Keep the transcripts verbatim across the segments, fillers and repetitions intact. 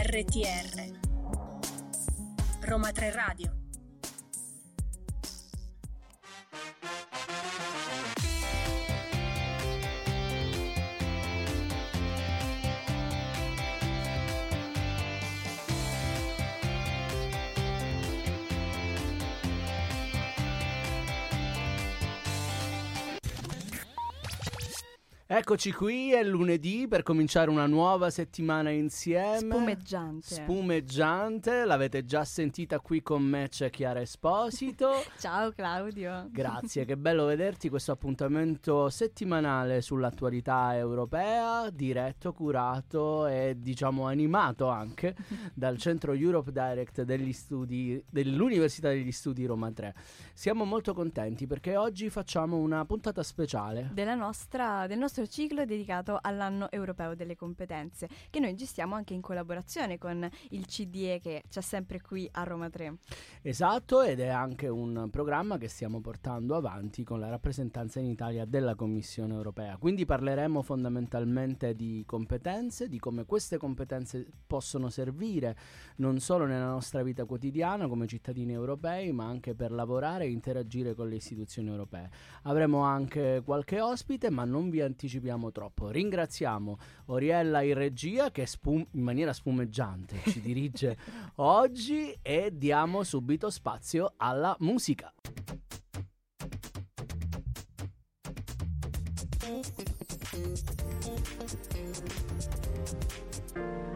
R T R Roma tre Radio. Eccoci qui, è lunedì per cominciare una nuova settimana insieme. Spumeggiante. Spumeggiante, l'avete già sentita qui con me, c'è Chiara Esposito. Ciao Claudio. Grazie, che bello vederti, questo appuntamento settimanale sull'attualità europea, diretto, curato e diciamo animato anche dal centro Europe Direct degli studi, dell'Università degli Studi Roma tre. Siamo molto contenti perché oggi facciamo una puntata speciale della nostra, del nostro ciclo dedicato all'anno europeo delle competenze, che noi gestiamo anche in collaborazione con il C D E che c'è sempre qui a Roma tre. Esatto, ed è anche un programma che stiamo portando avanti con la rappresentanza in Italia della Commissione Europea. Quindi parleremo fondamentalmente di competenze, di come queste competenze possono servire non solo nella nostra vita quotidiana come cittadini europei, ma anche per lavorare e interagire con le istituzioni europee. Avremo anche qualche ospite, ma non vi anticipiamo troppo. Ringraziamo Oriella in regia che spum- in maniera spumeggiante ci dirige oggi e diamo subito spazio alla musica.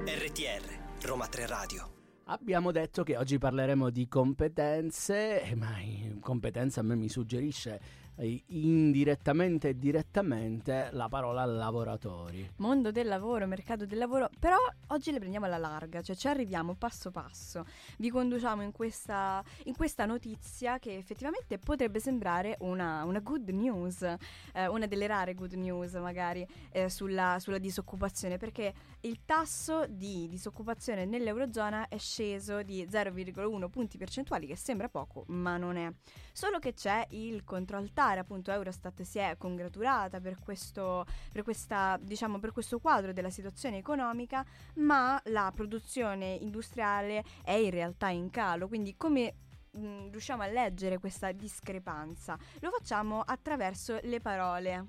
R T R Roma tre Radio. Abbiamo detto che oggi parleremo di competenze, ma competenza a me mi suggerisce indirettamente e direttamente la parola lavoratori, mondo del lavoro, mercato del lavoro, però oggi le prendiamo alla larga, cioè ci arriviamo passo passo, vi conduciamo in questa, in questa notizia che effettivamente potrebbe sembrare una, una good news, eh, una delle rare good news magari, eh, sulla, sulla disoccupazione, perché il tasso di disoccupazione nell'eurozona è sceso di zero virgola uno punti percentuali, che sembra poco ma non è, solo che c'è il contraltare. Appunto, Eurostat si è congratulata per questo, per questa, diciamo, per questo quadro della situazione economica, ma la produzione industriale è in realtà in calo, quindi come mh, riusciamo a leggere questa discrepanza? Lo facciamo attraverso le parole.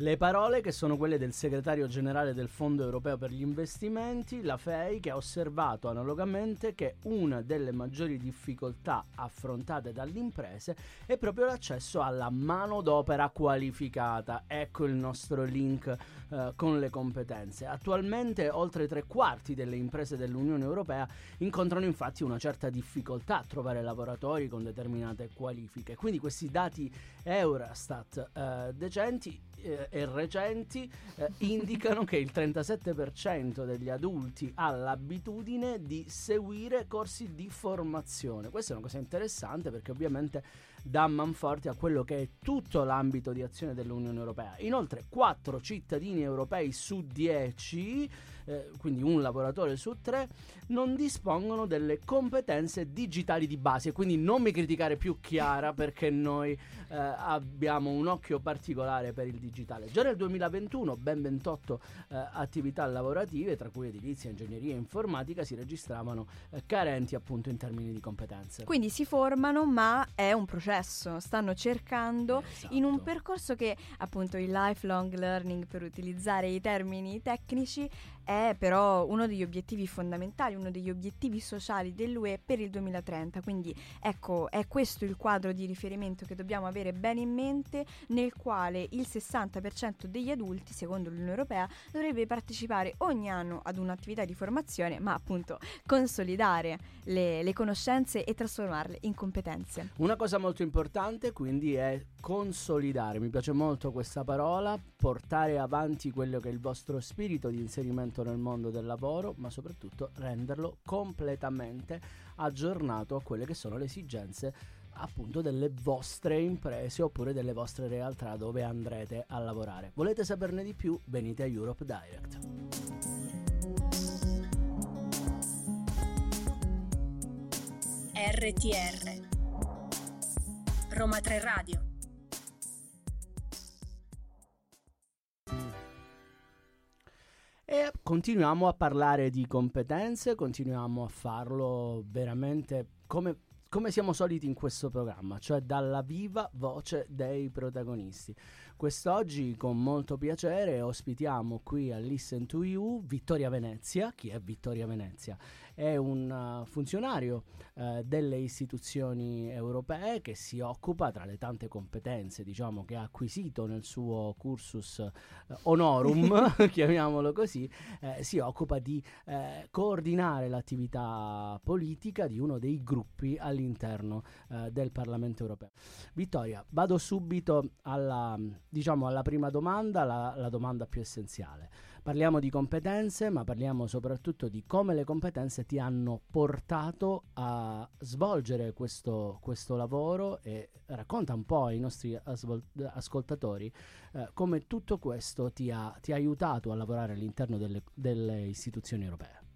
Le parole che sono quelle del segretario generale del Fondo Europeo per gli Investimenti, la F E I, che ha osservato analogamente che una delle maggiori difficoltà affrontate dalle imprese è proprio l'accesso alla manodopera qualificata. Ecco il nostro link eh, con le competenze. Attualmente oltre tre quarti delle imprese dell'Unione Europea incontrano infatti una certa difficoltà a trovare lavoratori con determinate qualifiche. Quindi questi dati Eurostat eh, decenti eh, e recenti eh, indicano che il trentasette per cento degli adulti ha l'abitudine di seguire corsi di formazione. Questa è una cosa interessante perché ovviamente dà manforte a quello che è tutto l'ambito di azione dell'Unione Europea. Inoltre quattro cittadini europei su dieci, eh, quindi un lavoratore su tre, non dispongono delle competenze digitali di base. Quindi non mi criticare più, Chiara, perché noi eh, abbiamo un occhio particolare per il digitale. Già nel duemilaventuno ben ventotto eh, attività lavorative, tra cui edilizia, ingegneria e informatica, si registravano eh, carenti appunto in termini di competenze. Quindi si formano, ma è un processo, stanno cercando, esatto, in un percorso che appunto il lifelong learning, per utilizzare i termini tecnici, è però uno degli obiettivi fondamentali, uno degli obiettivi sociali dell'U E per il duemilatrenta. Quindi ecco, è questo il quadro di riferimento che dobbiamo avere bene in mente, nel quale il sessanta per cento degli adulti, secondo l'Unione Europea, dovrebbe partecipare ogni anno ad un'attività di formazione, ma appunto consolidare le, le conoscenze e trasformarle in competenze. Una cosa molto importante quindi è consolidare, mi piace molto questa parola, portare avanti quello che è il vostro spirito di inserimento nel mondo del lavoro, ma soprattutto renderlo completamente aggiornato a quelle che sono le esigenze appunto delle vostre imprese oppure delle vostre realtà dove andrete a lavorare. Volete saperne di più? Venite a Europe Direct. R T R Roma tre Radio. E continuiamo a parlare di competenze, continuiamo a farlo veramente come, come siamo soliti in questo programma, cioè dalla viva voce dei protagonisti. Quest'oggi con molto piacere ospitiamo qui a Listen to You Vittoria Venezia. Chi è Vittoria Venezia? È un uh, funzionario uh, delle istituzioni europee che si occupa, tra le tante competenze diciamo che ha acquisito nel suo cursus uh, honorum, chiamiamolo così, eh, si occupa di eh, coordinare l'attività politica di uno dei gruppi all'interno eh, del Parlamento europeo. Vittoria, vado subito alla... Diciamo alla prima domanda, la, la domanda più essenziale. Parliamo di competenze, ma parliamo soprattutto di come le competenze ti hanno portato a svolgere questo, questo lavoro, e racconta un po' ai nostri asvol- ascoltatori eh, come tutto questo ti ha, ti ha aiutato a lavorare all'interno delle, delle istituzioni europee.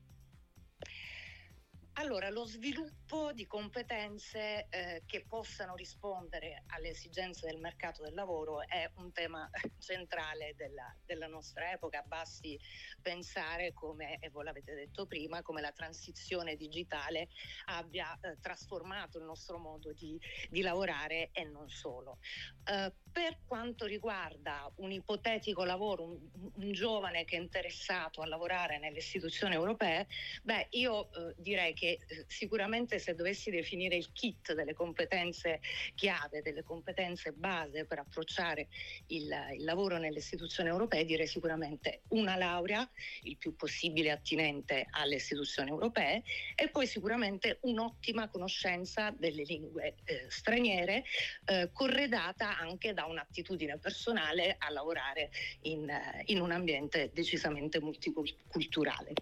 Allora, lo sviluppo di competenze eh, che possano rispondere alle esigenze del mercato del lavoro è un tema centrale della, della nostra epoca. Basti pensare come, e voi l'avete detto prima, come la transizione digitale abbia eh, trasformato il nostro modo di, di lavorare e non solo. Eh, per quanto riguarda un ipotetico lavoro, un, un giovane che è interessato a lavorare nelle istituzioni europee, beh, io eh, direi che che sicuramente, se dovessi definire il kit delle competenze chiave, delle competenze base per approcciare il, il lavoro nelle istituzioni europee, direi sicuramente una laurea, il più possibile attinente alle istituzioni europee, e poi sicuramente un'ottima conoscenza delle lingue eh, straniere, eh, corredata anche da un'attitudine personale a lavorare in, in un ambiente decisamente multiculturale.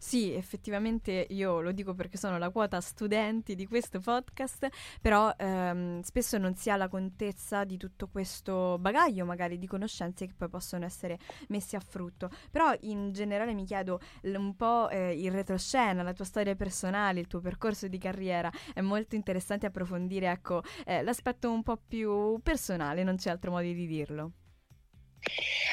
Sì, effettivamente io lo dico perché sono la quota studenti di questo podcast, però ehm, spesso non si ha la contezza di tutto questo bagaglio magari di conoscenze che poi possono essere messi a frutto. Però in generale mi chiedo l- un po' eh, il retroscena, la tua storia personale, il tuo percorso di carriera. È molto interessante approfondire, ecco, eh, l'aspetto un po' più personale, non c'è altro modo di dirlo.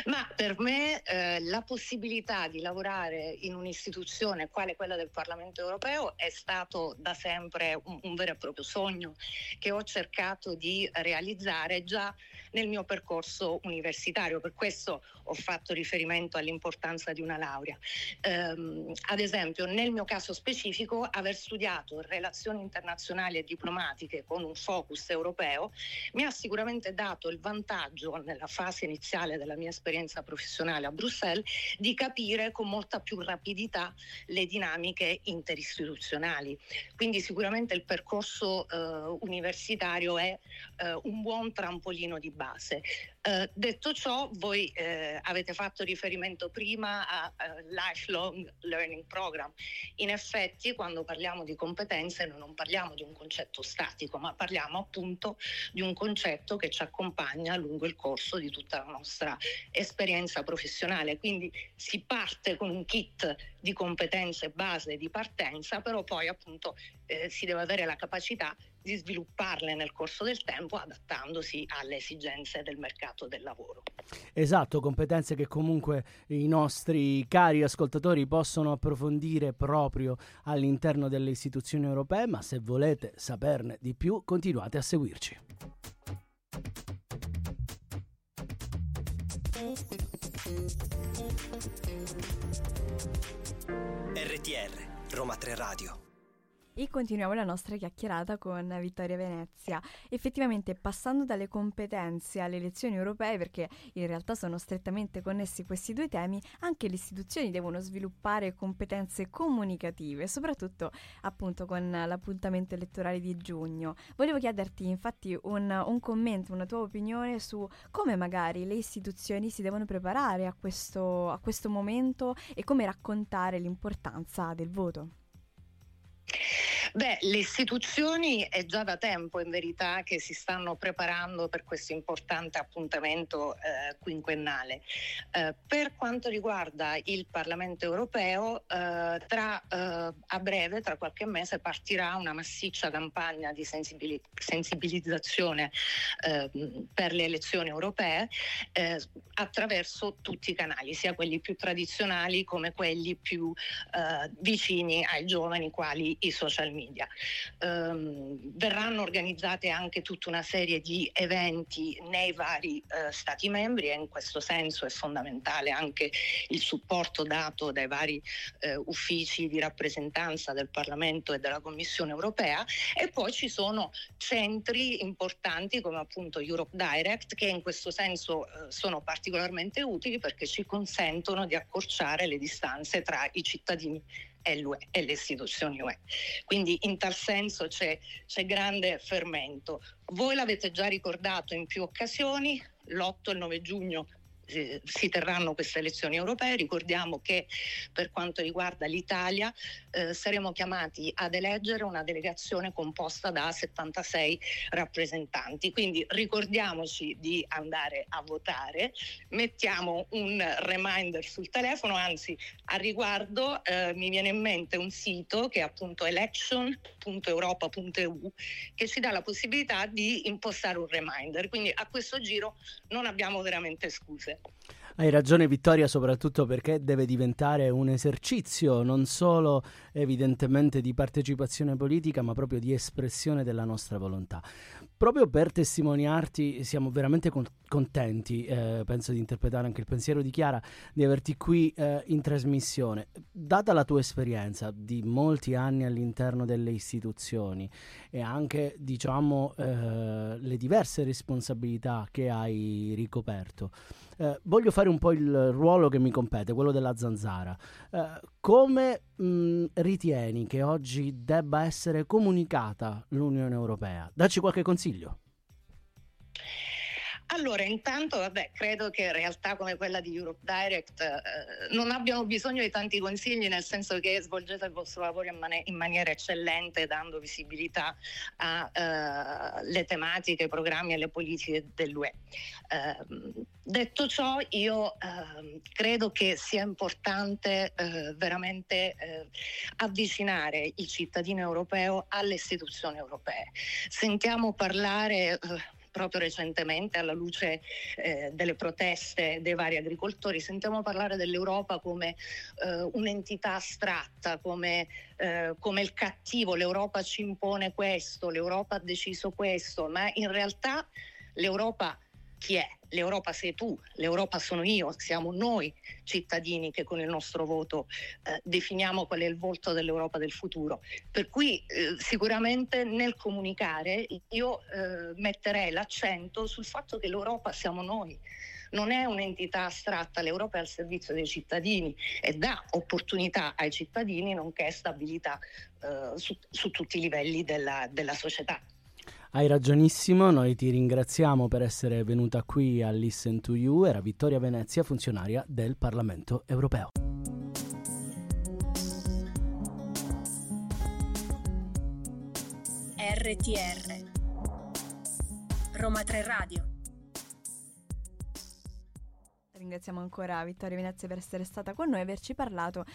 Ma per me eh, la possibilità di lavorare in un'istituzione quale quella del Parlamento europeo è stato da sempre un, un vero e proprio sogno che ho cercato di realizzare già nel mio percorso universitario. Per questo ho fatto riferimento all'importanza di una laurea. Ehm, ad esempio, nel mio caso specifico, aver studiato relazioni internazionali e diplomatiche con un focus europeo mi ha sicuramente dato il vantaggio, nella fase iniziale della mia esperienza professionale a Bruxelles, di capire con molta più rapidità le dinamiche interistituzionali. Quindi sicuramente il percorso eh, universitario è eh, un buon trampolino di base. Eh, detto ciò, voi eh, avete fatto riferimento prima a, a Lifelong Learning Program. In effetti, quando parliamo di competenze, noi non parliamo di un concetto statico, ma parliamo appunto di un concetto che ci accompagna lungo il corso di tutta la nostra esperienza professionale. Quindi si parte con un kit di competenze base di partenza, però poi appunto eh, si deve avere la capacità di svilupparle nel corso del tempo, adattandosi alle esigenze del mercato del lavoro. Esatto, competenze che comunque i nostri cari ascoltatori possono approfondire proprio all'interno delle istituzioni europee, ma se volete saperne di più continuate a seguirci. R T R, Roma tre Radio. E continuiamo la nostra chiacchierata con Vittoria Venezia. Effettivamente, passando dalle competenze alle elezioni europee, perché in realtà sono strettamente connessi questi due temi, anche le istituzioni devono sviluppare competenze comunicative, soprattutto appunto con l'appuntamento elettorale di giugno. Volevo chiederti infatti un, un commento, una tua opinione su come magari le istituzioni si devono preparare a questo, a questo momento e come raccontare l'importanza del voto. Beh, le istituzioni è già da tempo in verità che si stanno preparando per questo importante appuntamento eh, quinquennale. Eh, per quanto riguarda il Parlamento europeo, eh, tra eh, a breve, tra qualche mese, partirà una massiccia campagna di sensibil- sensibilizzazione eh, per le elezioni europee eh, attraverso tutti i canali, sia quelli più tradizionali come quelli più eh, vicini ai giovani, quali i social media. Um, verranno organizzate anche tutta una serie di eventi nei vari eh, Stati membri, e in questo senso è fondamentale anche il supporto dato dai vari eh, uffici di rappresentanza del Parlamento e della Commissione europea. E poi ci sono centri importanti come appunto Europe Direct, che in questo senso eh, sono particolarmente utili perché ci consentono di accorciare le distanze tra i cittadini e l'U E e le istituzioni U E. Quindi in tal senso c'è, c'è grande fermento. Voi l'avete già ricordato in più occasioni, l'otto e il nove giugno eh, si terranno queste elezioni europee. Ricordiamo che per quanto riguarda l'Italia eh, saremo chiamati ad eleggere una delegazione composta da settantasei rappresentanti. Quindi ricordiamoci di andare a votare, mettiamo un reminder sul telefono. Anzi, a riguardo eh, mi viene in mente un sito che è appunto election punto europa punto e u, che ci dà la possibilità di impostare un reminder, quindi a questo giro non abbiamo veramente scuse. Hai ragione Vittoria, soprattutto perché deve diventare un esercizio non solo evidentemente di partecipazione politica, ma proprio di espressione della nostra volontà. Proprio per testimoniarti siamo veramente con- contenti, eh, penso di interpretare anche il pensiero di Chiara, di averti qui eh, in trasmissione. Data la tua esperienza di molti anni all'interno delle istituzioni e anche, diciamo, eh, le diverse responsabilità che hai ricoperto, Eh, voglio fare un po' il ruolo che mi compete, quello della zanzara. Eh, come mh, ritieni che oggi debba essere comunicata l'Unione Europea? Dacci qualche consiglio. Allora, intanto vabbè, credo che realtà come quella di Europe Direct eh, non abbiano bisogno di tanti consigli, nel senso che svolgete il vostro lavoro in, man- in maniera eccellente, dando visibilità alle eh, tematiche, ai programmi e alle politiche dell'U E. Eh, detto ciò, io eh, credo che sia importante eh, veramente eh, avvicinare il cittadino europeo alle istituzioni europee. Sentiamo parlare... Eh, proprio recentemente, alla luce eh, delle proteste dei vari agricoltori, sentiamo parlare dell'Europa come eh, un'entità astratta, come, eh, come il cattivo, l'Europa ci impone questo, l'Europa ha deciso questo, ma in realtà l'Europa chi è? L'Europa sei tu, l'Europa sono io, siamo noi cittadini che con il nostro voto eh, definiamo qual è il volto dell'Europa del futuro. Per cui eh, sicuramente nel comunicare io eh, metterei l'accento sul fatto che l'Europa siamo noi, non è un'entità astratta, l'Europa è al servizio dei cittadini e dà opportunità ai cittadini, nonché stabilità eh, su, su tutti i livelli della, della società. Hai ragionissimo, noi ti ringraziamo per essere venuta qui a Listen to You. Era Vittoria Venezia, funzionaria del Parlamento europeo. R T R Roma tre Radio. Ringraziamo ancora Vittoria Venezia per essere stata con noi e averci parlato,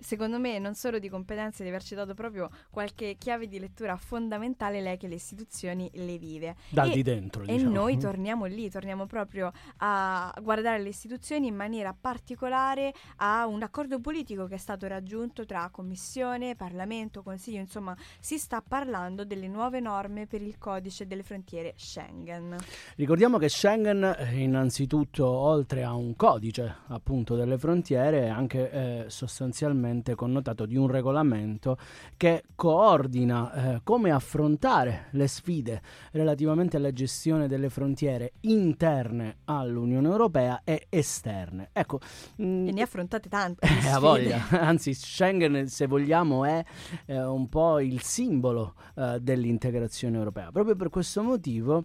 secondo me, non solo di competenze, di averci dato proprio qualche chiave di lettura fondamentale, lei che le istituzioni le vive. Da e, di dentro, e diciamo. Noi torniamo lì, torniamo proprio a guardare le istituzioni in maniera particolare a un accordo politico che è stato raggiunto tra Commissione, Parlamento, Consiglio, insomma si sta parlando delle nuove norme per il codice delle frontiere Schengen. Ricordiamo che Schengen innanzitutto, oltre a un codice appunto delle frontiere, è anche eh, sostanzialmente connotato di un regolamento che coordina eh, come affrontare le sfide relativamente alla gestione delle frontiere interne all'Unione Europea e esterne. Ecco, mh, e ne affrontate tante. Eh, a voglia. Anzi, Schengen, se vogliamo, è eh, un po' il simbolo eh, dell'integrazione europea. Proprio per questo motivo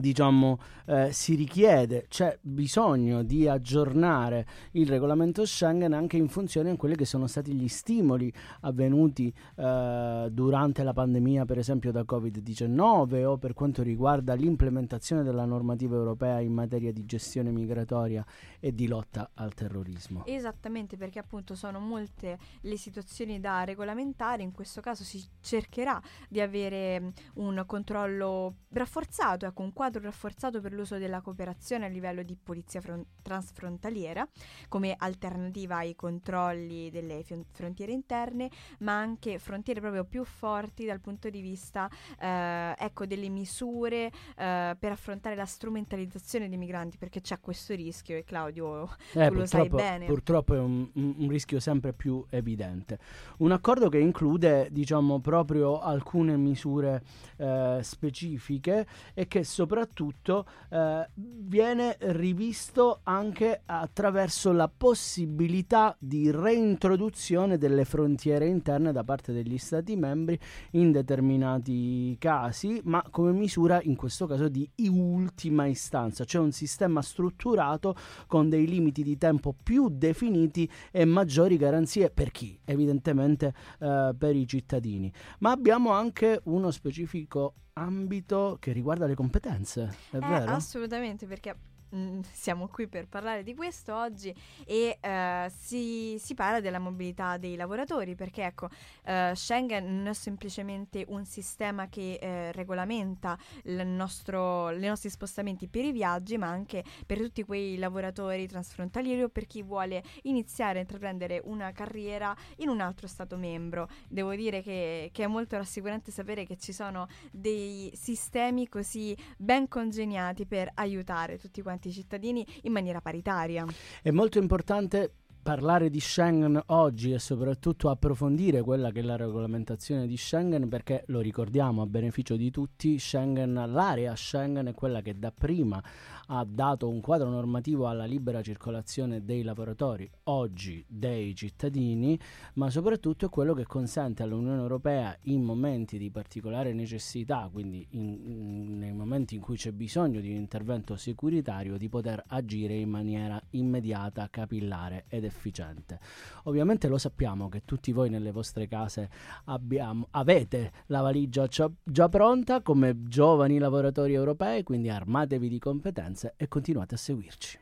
diciamo eh, si richiede, c'è bisogno di aggiornare il regolamento Schengen anche in funzione a quelli che sono stati gli stimoli avvenuti eh, durante la pandemia, per esempio da covid diciannove, o per quanto riguarda l'implementazione della normativa europea in materia di gestione migratoria e di lotta al terrorismo. Esattamente, perché appunto sono molte le situazioni da regolamentare. In questo caso si cercherà di avere un controllo rafforzato, ecco, un rafforzato per l'uso della cooperazione a livello di polizia fron- transfrontaliera come alternativa ai controlli delle fion- frontiere interne, ma anche frontiere proprio più forti dal punto di vista eh, ecco delle misure eh, per affrontare la strumentalizzazione dei migranti, perché c'è questo rischio e Claudio eh, tu lo sai bene. Purtroppo è un, un rischio sempre più evidente. Un accordo che include diciamo proprio alcune misure eh, specifiche e che soprattutto soprattutto eh, viene rivisto anche attraverso la possibilità di reintroduzione delle frontiere interne da parte degli Stati membri in determinati casi, ma come misura in questo caso di ultima istanza, cioè un sistema strutturato con dei limiti di tempo più definiti e maggiori garanzie per chi? Evidentemente eh, per i cittadini. Ma abbiamo anche uno specifico ambito che riguarda le competenze, è eh, vero? Assolutamente, perché mh, siamo qui per parlare di questo oggi e eh, si, si parla della mobilità dei lavoratori, perché ecco eh, Schengen non è semplicemente un sistema che eh, regolamenta il nostro, i nostri spostamenti per i viaggi, ma anche per tutti quei lavoratori transfrontalieri o per chi vuole iniziare a intraprendere una carriera in un altro Stato membro. Devo dire che, che è molto rassicurante sapere che ci sono dei sistemi così ben congegnati per aiutare tutti quanti i cittadini in maniera paritaria. È molto importante parlare di Schengen oggi e soprattutto approfondire quella che è la regolamentazione di Schengen, perché lo ricordiamo a beneficio di tutti, Schengen, l'area Schengen è quella che dapprima ha dato un quadro normativo alla libera circolazione dei lavoratori, oggi dei cittadini, ma soprattutto è quello che consente all'Unione Europea in momenti di particolare necessità, quindi in, in, nei momenti in cui c'è bisogno di un intervento securitario, di poter agire in maniera immediata, capillare ed efficace. efficiente. Ovviamente lo sappiamo che tutti voi nelle vostre case abbiamo, avete la valigia già, già pronta come giovani lavoratori europei, quindi armatevi di competenze e continuate a seguirci.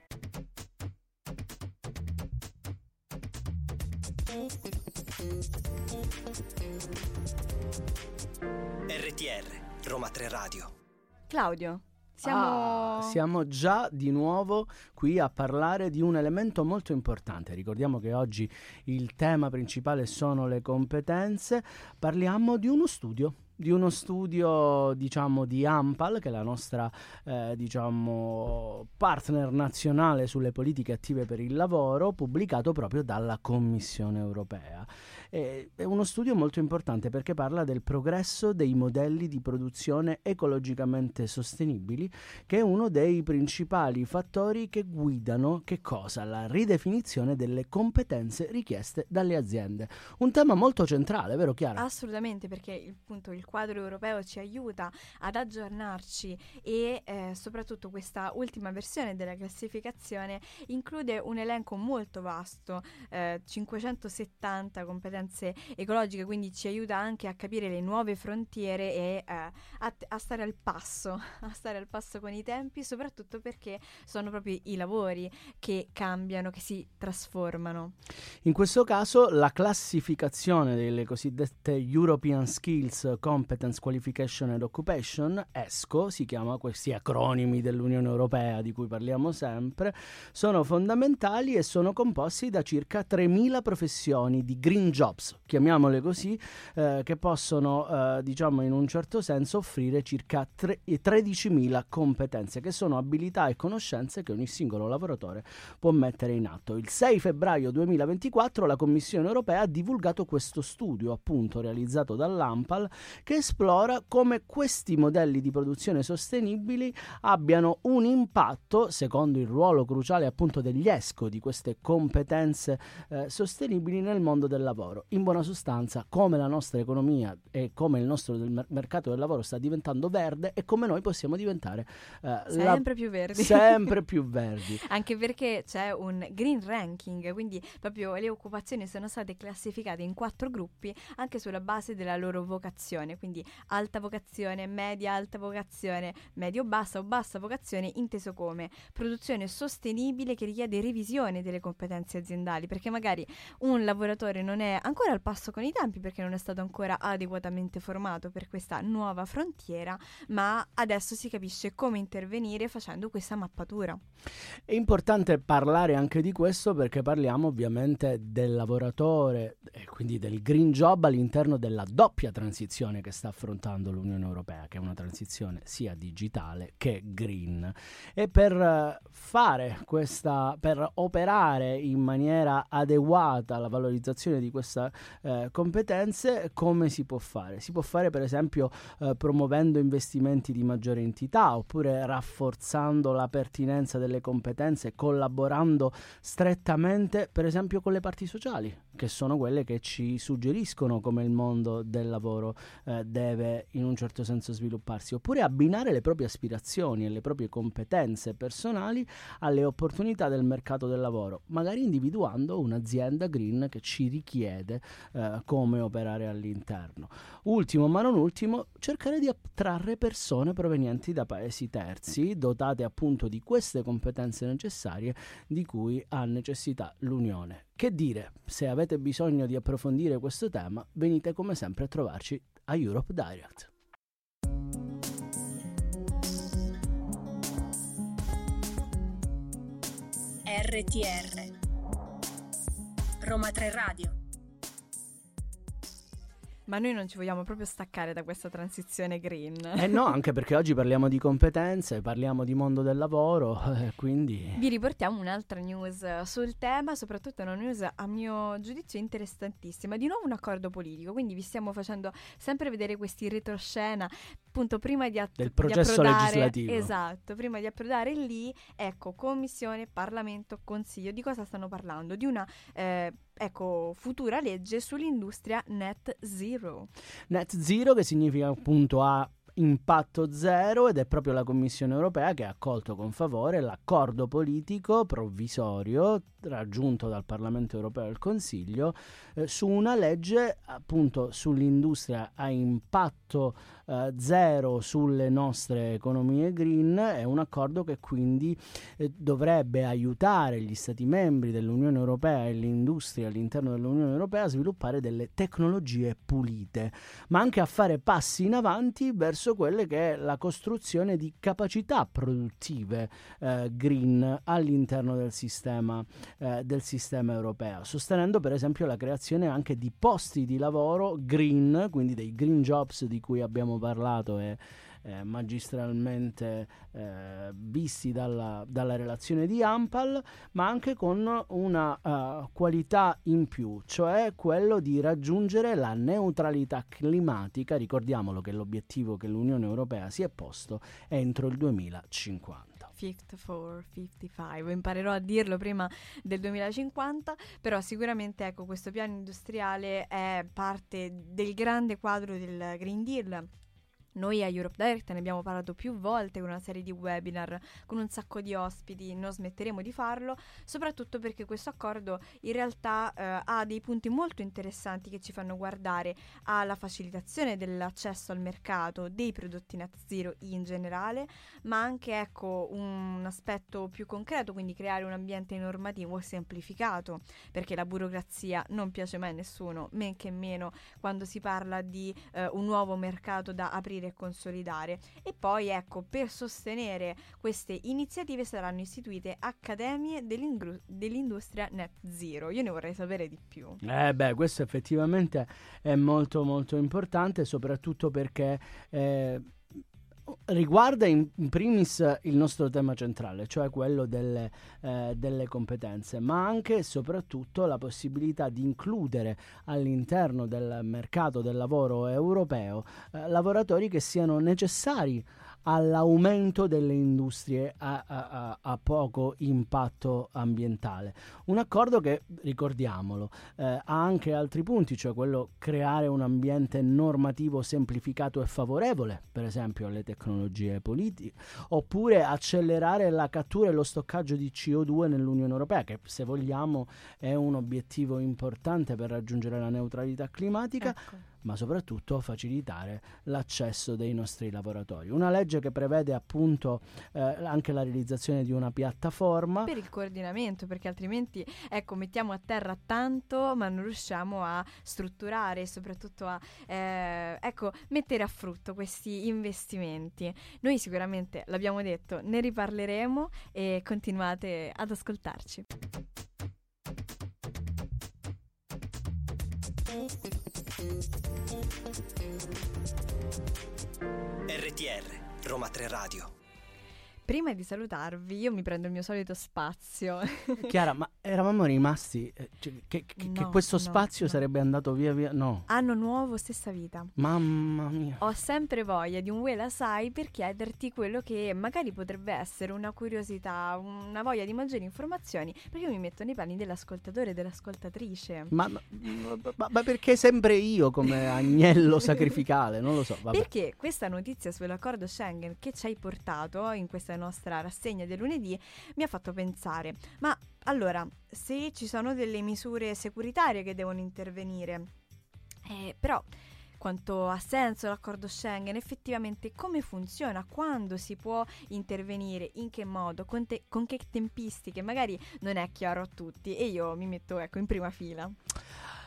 R T R, Roma tre Radio. Claudio. Siamo... Ah, siamo già di nuovo qui a parlare di un elemento molto importante. Ricordiamo che oggi il tema principale sono le competenze. Parliamo di uno studio, di uno studio diciamo di ANPAL, che è la nostra eh, diciamo partner nazionale sulle politiche attive per il lavoro, pubblicato proprio dalla Commissione Europea. E, è uno studio molto importante perché parla del progresso dei modelli di produzione ecologicamente sostenibili, che è uno dei principali fattori che guidano che cosa? La ridefinizione delle competenze richieste dalle aziende. Un tema molto centrale, vero Chiara? Assolutamente, perché il punto il quadro europeo ci aiuta ad aggiornarci e eh, soprattutto questa ultima versione della classificazione include un elenco molto vasto, eh, cinquecentosettanta competenze ecologiche, quindi ci aiuta anche a capire le nuove frontiere e eh, a, a stare al passo, a stare al passo con i tempi, soprattutto perché sono proprio i lavori che cambiano, che si trasformano. In questo caso la classificazione delle cosiddette European Skills, Competence, Qualification and Occupation, ESCO, si chiama, questi acronimi dell'Unione Europea di cui parliamo sempre, sono fondamentali e sono composti da circa tremila professioni di green job, chiamiamole così, eh, che possono eh, diciamo in un certo senso offrire circa tre, tredicimila competenze, che sono abilità e conoscenze che ogni singolo lavoratore può mettere in atto. Il sei febbraio duemilaventiquattro la Commissione Europea ha divulgato questo studio appunto realizzato dall'ANPAL, che esplora come questi modelli di produzione sostenibili abbiano un impatto, secondo il ruolo cruciale appunto degli E S C O, di queste competenze eh, sostenibili nel mondo del lavoro. In buona sostanza, come la nostra economia e come il nostro del mercato del lavoro sta diventando verde e come noi possiamo diventare eh, sempre la... più verdi. Sempre più verdi. Anche perché c'è un green ranking, quindi proprio le occupazioni sono state classificate in quattro gruppi anche sulla base della loro vocazione, quindi alta vocazione, media alta vocazione, medio bassa o bassa vocazione, inteso come produzione sostenibile che richiede revisione delle competenze aziendali, perché magari un lavoratore non è ancora al passo con i tempi perché non è stato ancora adeguatamente formato per questa nuova frontiera, ma adesso si capisce come intervenire facendo questa mappatura. È importante parlare anche di questo perché parliamo ovviamente del lavoratore e quindi del green job all'interno della doppia transizione che sta affrontando l'Unione Europea, che è una transizione sia digitale che green. E per fare questa, per operare in maniera adeguata la valorizzazione di queste eh, competenze, come si può fare? Si può fare per esempio eh, promuovendo investimenti di maggiore entità, oppure rafforzando la pertinenza delle competenze, collaborando strettamente per esempio con le parti sociali, che sono quelle che ci suggeriscono come il mondo del lavoro eh, deve in un certo senso svilupparsi, oppure abbinare le proprie aspirazioni e le proprie competenze personali alle opportunità del mercato del lavoro, magari individuando un'azienda green che ci richiede eh, come operare all'interno. Ultimo ma non ultimo, cercare di attrarre persone provenienti da paesi terzi, dotate appunto di queste competenze necessarie di cui ha necessità l'Unione. Che dire, se avete bisogno di approfondire questo tema, venite come sempre a trovarci a Europe Direct. R T R Roma tre Radio. Ma noi non ci vogliamo proprio staccare da questa transizione green. Eh no, anche perché oggi parliamo di competenze, parliamo di mondo del lavoro, eh, quindi... Vi riportiamo un'altra news sul tema, soprattutto una news a mio giudizio interessantissima, di nuovo un accordo politico, quindi vi stiamo facendo sempre vedere questi retroscena, appunto prima di, att- del processo di approdare, legislativo. Esatto, prima di approdare lì, ecco, Commissione, Parlamento, Consiglio, di cosa stanno parlando? Di una... Eh, Ecco, futura legge sull'industria net zero. Net zero che significa appunto a impatto zero, ed è proprio la Commissione Europea che ha accolto con favore l'accordo politico provvisorio raggiunto dal Parlamento europeo e il Consiglio eh, su una legge appunto sull'industria a impatto eh, zero sulle nostre economie green. È un accordo che quindi eh, dovrebbe aiutare gli Stati membri dell'Unione Europea e l'industria all'interno dell'Unione Europea a sviluppare delle tecnologie pulite, ma anche a fare passi in avanti verso quelle che è la costruzione di capacità produttive eh, green all'interno del sistema, eh, del sistema europeo, sostenendo per esempio la creazione anche di posti di lavoro green, quindi dei green jobs di cui abbiamo parlato e eh, magistralmente eh, visti dalla, dalla relazione di ANPAL, ma anche con una uh, qualità in più, cioè quello di raggiungere la neutralità climatica. Ricordiamolo che l'obiettivo che l'Unione Europea si è posto è entro il duemilacinquanta. Fit for cinquantacinque, imparerò a dirlo prima del duemilacinquanta, però sicuramente ecco questo piano industriale è parte del grande quadro del Green Deal. Noi a Europe Direct ne abbiamo parlato più volte con una serie di webinar, con un sacco di ospiti, non smetteremo di farlo, soprattutto perché questo accordo in realtà eh, ha dei punti molto interessanti che ci fanno guardare alla facilitazione dell'accesso al mercato dei prodotti net zero in generale, ma anche ecco un aspetto più concreto, quindi creare un ambiente normativo semplificato, perché la burocrazia non piace mai a nessuno, men che meno quando si parla di eh, un nuovo mercato da aprire e consolidare. E poi ecco, per sostenere queste iniziative saranno istituite accademie dell'ingru- dell'industria net zero. Io ne vorrei sapere di più. Eh beh, questo effettivamente è molto molto importante, soprattutto perché eh, riguarda in primis il nostro tema centrale, cioè quello delle, eh, delle competenze, ma anche e soprattutto la possibilità di includere all'interno del mercato del lavoro europeo eh, lavoratori che siano necessari all'aumento delle industrie a, a, a poco impatto ambientale. Un accordo che, ricordiamolo, eh, ha anche altri punti, cioè quello creare un ambiente normativo semplificato e favorevole, per esempio alle tecnologie pulite, oppure accelerare la cattura e lo stoccaggio di C O due nell'Unione Europea, che se vogliamo è un obiettivo importante per raggiungere la neutralità climatica, ecco. Ma soprattutto facilitare l'accesso dei nostri lavoratori. Una legge che prevede appunto eh, anche la realizzazione di una piattaforma per il coordinamento, perché altrimenti ecco mettiamo a terra tanto ma non riusciamo a strutturare e soprattutto a eh, ecco mettere a frutto questi investimenti. Noi sicuramente, l'abbiamo detto, ne riparleremo e continuate ad ascoltarci. R T R, Roma tre Radio. Prima di salutarvi, io mi prendo il mio solito spazio. Chiara, ma eravamo rimasti cioè, che, che, no, che questo no, spazio no. sarebbe andato via via? No. Anno nuovo, stessa vita. Mamma mia. Ho sempre voglia di un "Uè, la sai", per chiederti quello che magari potrebbe essere una curiosità, una voglia di maggiori informazioni, perché io mi metto nei panni dell'ascoltatore e dell'ascoltatrice. Ma, ma, ma, ma perché sempre io come agnello sacrificale? Non lo so. Vabbè. Perché questa notizia sull'accordo Schengen che ci hai portato in questa nostra rassegna del lunedì mi ha fatto pensare, ma allora se ci sono delle misure securitarie che devono intervenire, eh, però quanto ha senso l'accordo Schengen, effettivamente come funziona, quando si può intervenire, in che modo, con, te- con che tempistiche, magari non è chiaro a tutti e io mi metto ecco in prima fila.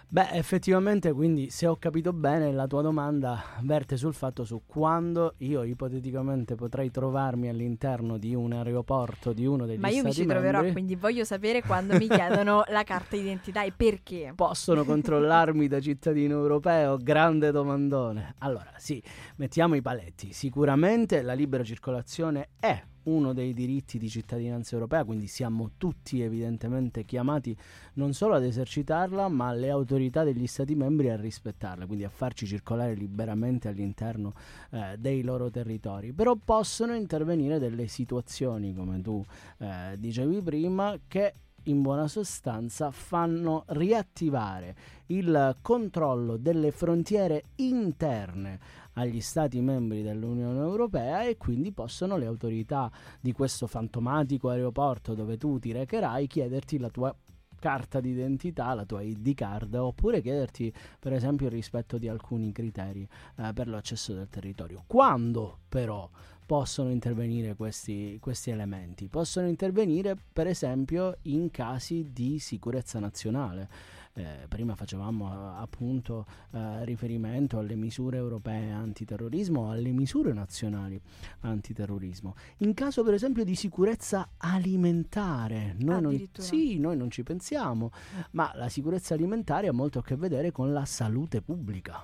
Beh, effettivamente, quindi, se ho capito bene, la tua domanda verte sul fatto su quando io ipoteticamente potrei trovarmi all'interno di un aeroporto di uno degli stati membri. Ma io mi ci troverò, quindi voglio sapere quando mi chiedono la carta d'identità e perché. Possono controllarmi da cittadino europeo? Grande domandone. Allora, sì, mettiamo i paletti. Sicuramente la libera circolazione è uno dei diritti di cittadinanza europea, quindi siamo tutti evidentemente chiamati non solo ad esercitarla, ma le autorità degli Stati membri a rispettarla, quindi a farci circolare liberamente all'interno eh, dei loro territori. Però possono intervenire delle situazioni, come tu eh, dicevi prima, che in buona sostanza fanno riattivare il controllo delle frontiere interne agli Stati membri dell'Unione Europea, e quindi possono le autorità di questo fantomatico aeroporto dove tu ti recherai chiederti la tua carta d'identità, la tua I D card, oppure chiederti per esempio il rispetto di alcuni criteri eh, per l'accesso del territorio. Quando però possono intervenire questi, questi elementi? Possono intervenire per esempio in casi di sicurezza nazionale. Eh, prima facevamo eh, appunto eh, riferimento alle misure europee antiterrorismo, alle misure nazionali antiterrorismo. In caso per esempio di sicurezza alimentare, noi non, sì, noi non ci pensiamo, ma la sicurezza alimentare ha molto a che vedere con la salute pubblica.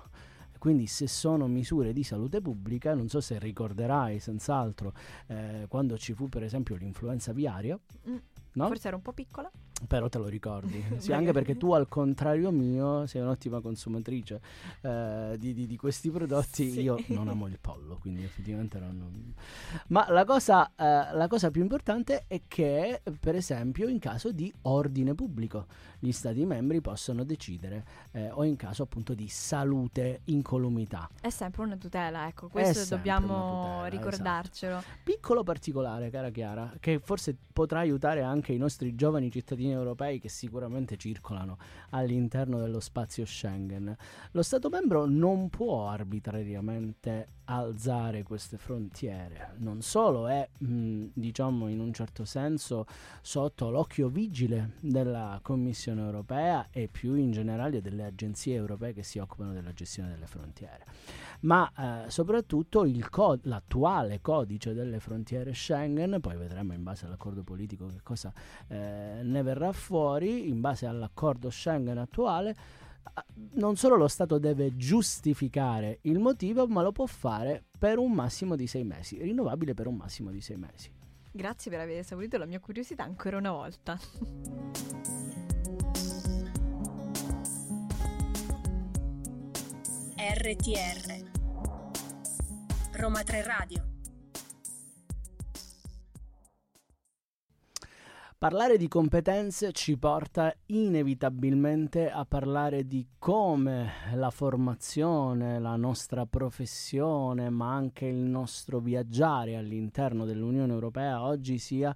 Quindi se sono misure di salute pubblica, non so se ricorderai senz'altro eh, quando ci fu per esempio l'influenza aviaria, mm. no? Forse era un po' piccola, però te lo ricordi. Sì, anche perché tu al contrario mio sei un'ottima consumatrice eh, di, di, di questi prodotti. Sì. Io non amo il pollo, quindi effettivamente non... Ma la cosa, eh, la cosa più importante è che per esempio in caso di ordine pubblico gli stati membri possono decidere eh, o in caso appunto di salute, incolumità. È sempre una tutela, ecco, questo dobbiamo tutela, ricordarcelo. Esatto. Piccolo particolare, cara Chiara, che forse potrà aiutare anche i nostri giovani cittadini europei che sicuramente circolano all'interno dello spazio Schengen. Lo Stato membro non può arbitrariamente alzare queste frontiere, non solo è mh, diciamo in un certo senso sotto l'occhio vigile della Commissione Europea e più in generale delle agenzie europee che si occupano della gestione delle frontiere, ma eh, soprattutto il co- l'attuale codice delle frontiere Schengen, poi vedremo in base all'accordo politico che cosa eh, ne verrà fuori, in base all'accordo Schengen attuale non solo lo Stato deve giustificare il motivo, ma lo può fare per un massimo di sei mesi, rinnovabile per un massimo di sei mesi. Grazie per aver esaurito la mia curiosità ancora una volta. R T R Roma tre Radio. Parlare di competenze ci porta inevitabilmente a parlare di come la formazione, la nostra professione, ma anche il nostro viaggiare all'interno dell'Unione Europea oggi sia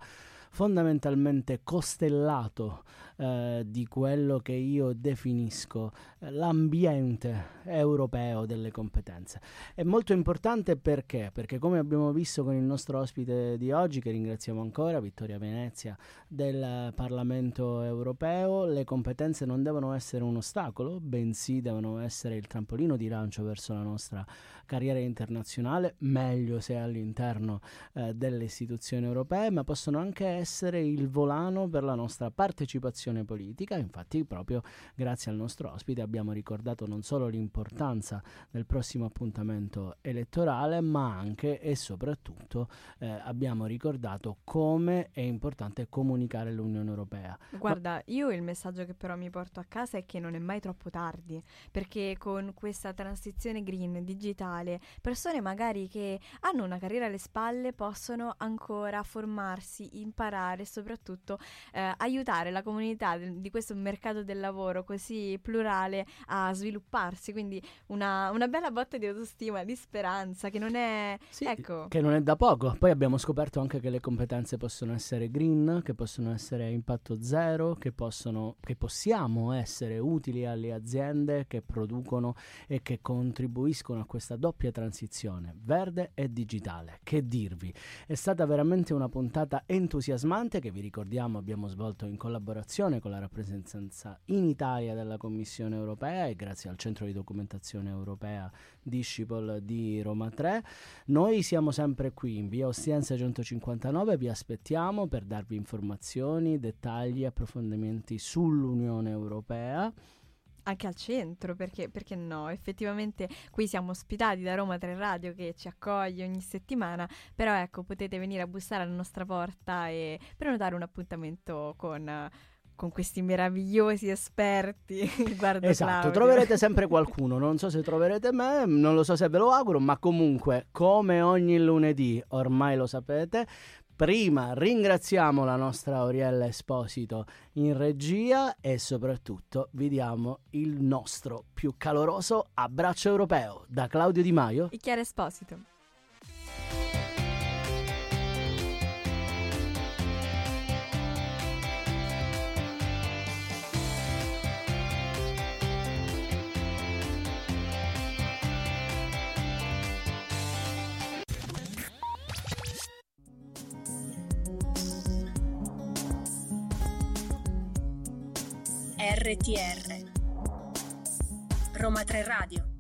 fondamentalmente costellato eh, di quello che io definisco eh, l'ambiente europeo delle competenze. È molto importante perché? Perché come abbiamo visto con il nostro ospite di oggi, che ringraziamo ancora, Vittoria Venezia del Parlamento europeo, le competenze non devono essere un ostacolo, bensì devono essere il trampolino di lancio verso la nostra carriera internazionale, meglio se all'interno eh, delle istituzioni europee, ma possono anche essere il volano per la nostra partecipazione politica. Infatti proprio grazie al nostro ospite abbiamo ricordato non solo l'importanza del prossimo appuntamento elettorale, ma anche e soprattutto eh, abbiamo ricordato come è importante comunicare l'Unione Europea. Guarda, ma... io il messaggio che però mi porto a casa è che non è mai troppo tardi, perché con questa transizione green, digitale, persone magari che hanno una carriera alle spalle possono ancora formarsi, imparare e soprattutto eh, aiutare la comunità de- di questo mercato del lavoro così plurale a svilupparsi. Quindi una, una bella botta di autostima, di speranza, che non è sì, ecco. che non è da poco. Poi abbiamo scoperto anche che le competenze possono essere green, che possono essere a impatto zero, che possono che possiamo essere utili alle aziende che producono e che contribuiscono a questa doppia transizione verde e digitale. Che dirvi, è stata veramente una puntata entusiasmante entusiasmante che vi ricordiamo abbiamo svolto in collaborazione con la rappresentanza in Italia della Commissione Europea e grazie al Centro di Documentazione Europea DISCIPOL di Roma tre. Noi siamo sempre qui in Via Ostiense centocinquantanove, vi aspettiamo per darvi informazioni, dettagli, approfondimenti sull'Unione Europea. Anche al centro, perché, perché no? Effettivamente qui siamo ospitati da Roma tre Radio che ci accoglie ogni settimana, però ecco, potete venire a bussare alla nostra porta e prenotare un appuntamento con... con questi meravigliosi esperti. Guarda, esatto, Claudio. Troverete sempre qualcuno, non so se troverete me, non lo so se ve lo auguro, ma comunque come ogni lunedì ormai lo sapete. Prima ringraziamo la nostra Oriella Esposito in regia e soprattutto vi diamo il nostro più caloroso abbraccio europeo da Claudio Di Maio e Chiara Esposito. R T R Roma tre Radio.